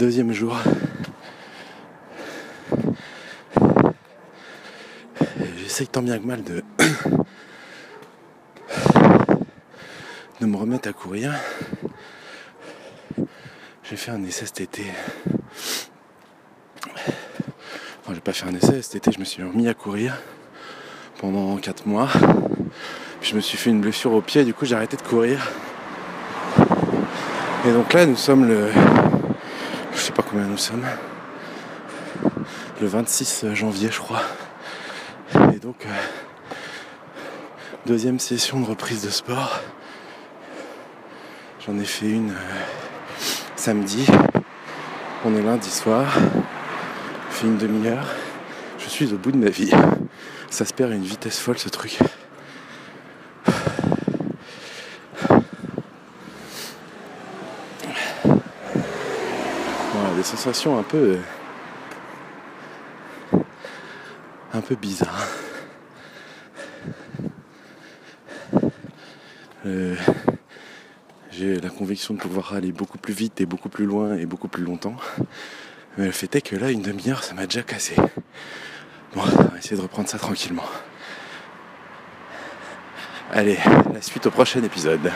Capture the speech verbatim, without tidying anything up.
Deuxième jour. J'essaye tant bien que mal de, de me remettre à courir. J'ai fait un essai cet été. Enfin, j'ai pas fait un essai cet été, je me suis remis à courir pendant quatre mois. Puis je me suis fait une blessure au pied, du coup j'ai arrêté de courir. Et donc là, nous sommes le... Je sais pas combien nous sommes. Le vingt-six janvier, je crois. Et donc, euh... deuxième session de reprise de sport. J'en ai fait une... Euh... samedi, on est lundi soir, on fait une demi-heure, je suis au bout de ma vie, ça se perd à une vitesse folle ce truc. Voilà, des sensations un peu, un peu bizarres. Euh... J'ai la conviction de pouvoir aller beaucoup plus vite et beaucoup plus loin et beaucoup plus longtemps. Mais le fait est que là, une demi-heure, ça m'a déjà cassé. Bon, on va essayer de reprendre ça tranquillement. Allez, la suite au prochain épisode.